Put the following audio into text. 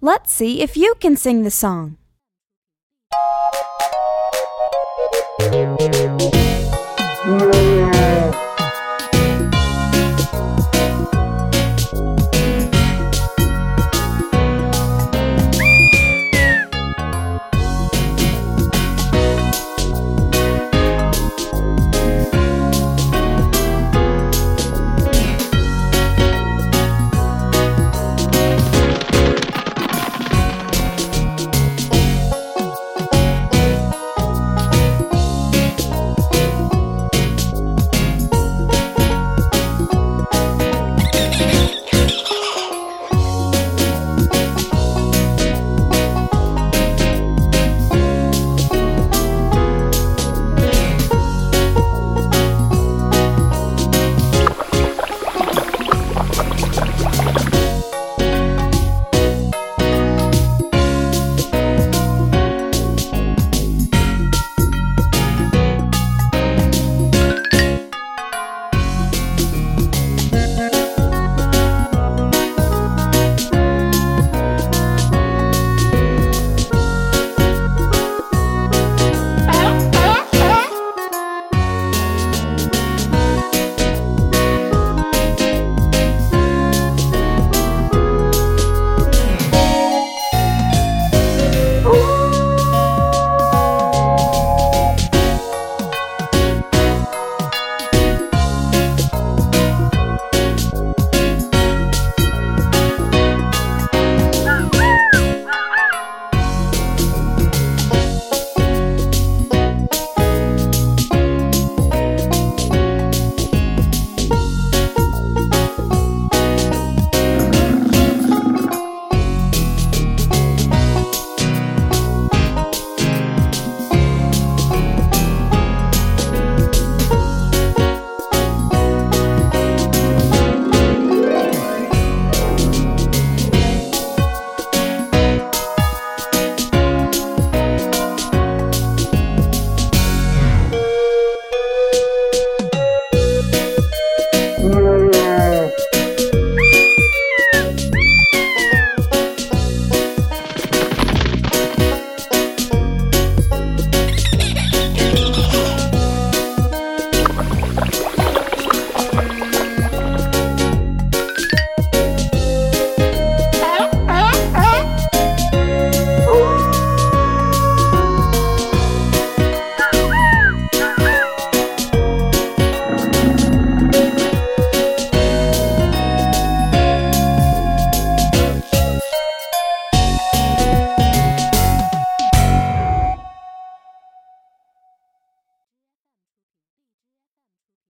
Let's see if you can sing the song.